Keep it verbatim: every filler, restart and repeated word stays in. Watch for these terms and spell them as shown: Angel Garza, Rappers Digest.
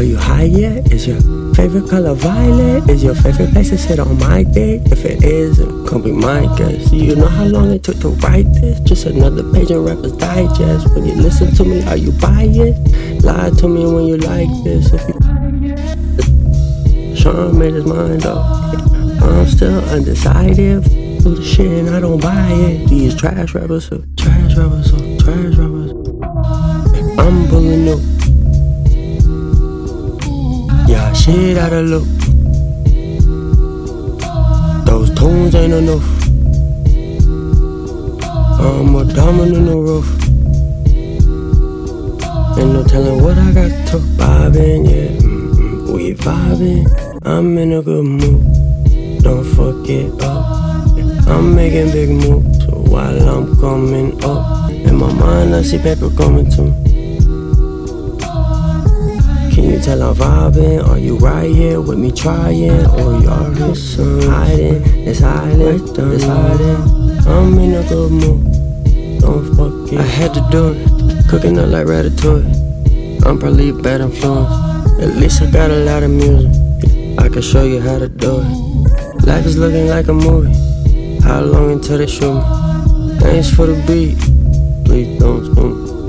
Are you high yet? Is your favorite color violet? Is your favorite place to sit on my dick? If it is, it gon' be my guess. You know how long it took to write this? Just another page in Rappers Digest. When you listen to me, are you biased? Lie to me when you like this. If you Sean made his mind up, I'm still undecided. Do the shit and I don't buy it. These trash rappers, so trash rappers, so trash rappers. I'm pulling up, yeah, shit out of loop. Those tunes ain't enough. I'm a diamond in the roof. Ain't no telling what I got to vibing, yeah. Mm-mm, we vibing. I'm in a good mood. Don't fuck it up. I'm making big moves while I'm coming up. In my mind, I see paper coming to me. Can you tell I'm vibing? Are you right here with me trying? Or y'all just hiding? It's hiding, it's hiding. I'm in a good mood. Don't fuck it. I had to do it. Cooking up like ratatouille. I'm probably bad influence. At least I got a lot of music. I can show you how to do it. Life is looking like a movie. How long until they shoot me? Thanks for the beat. Please don't shoot me.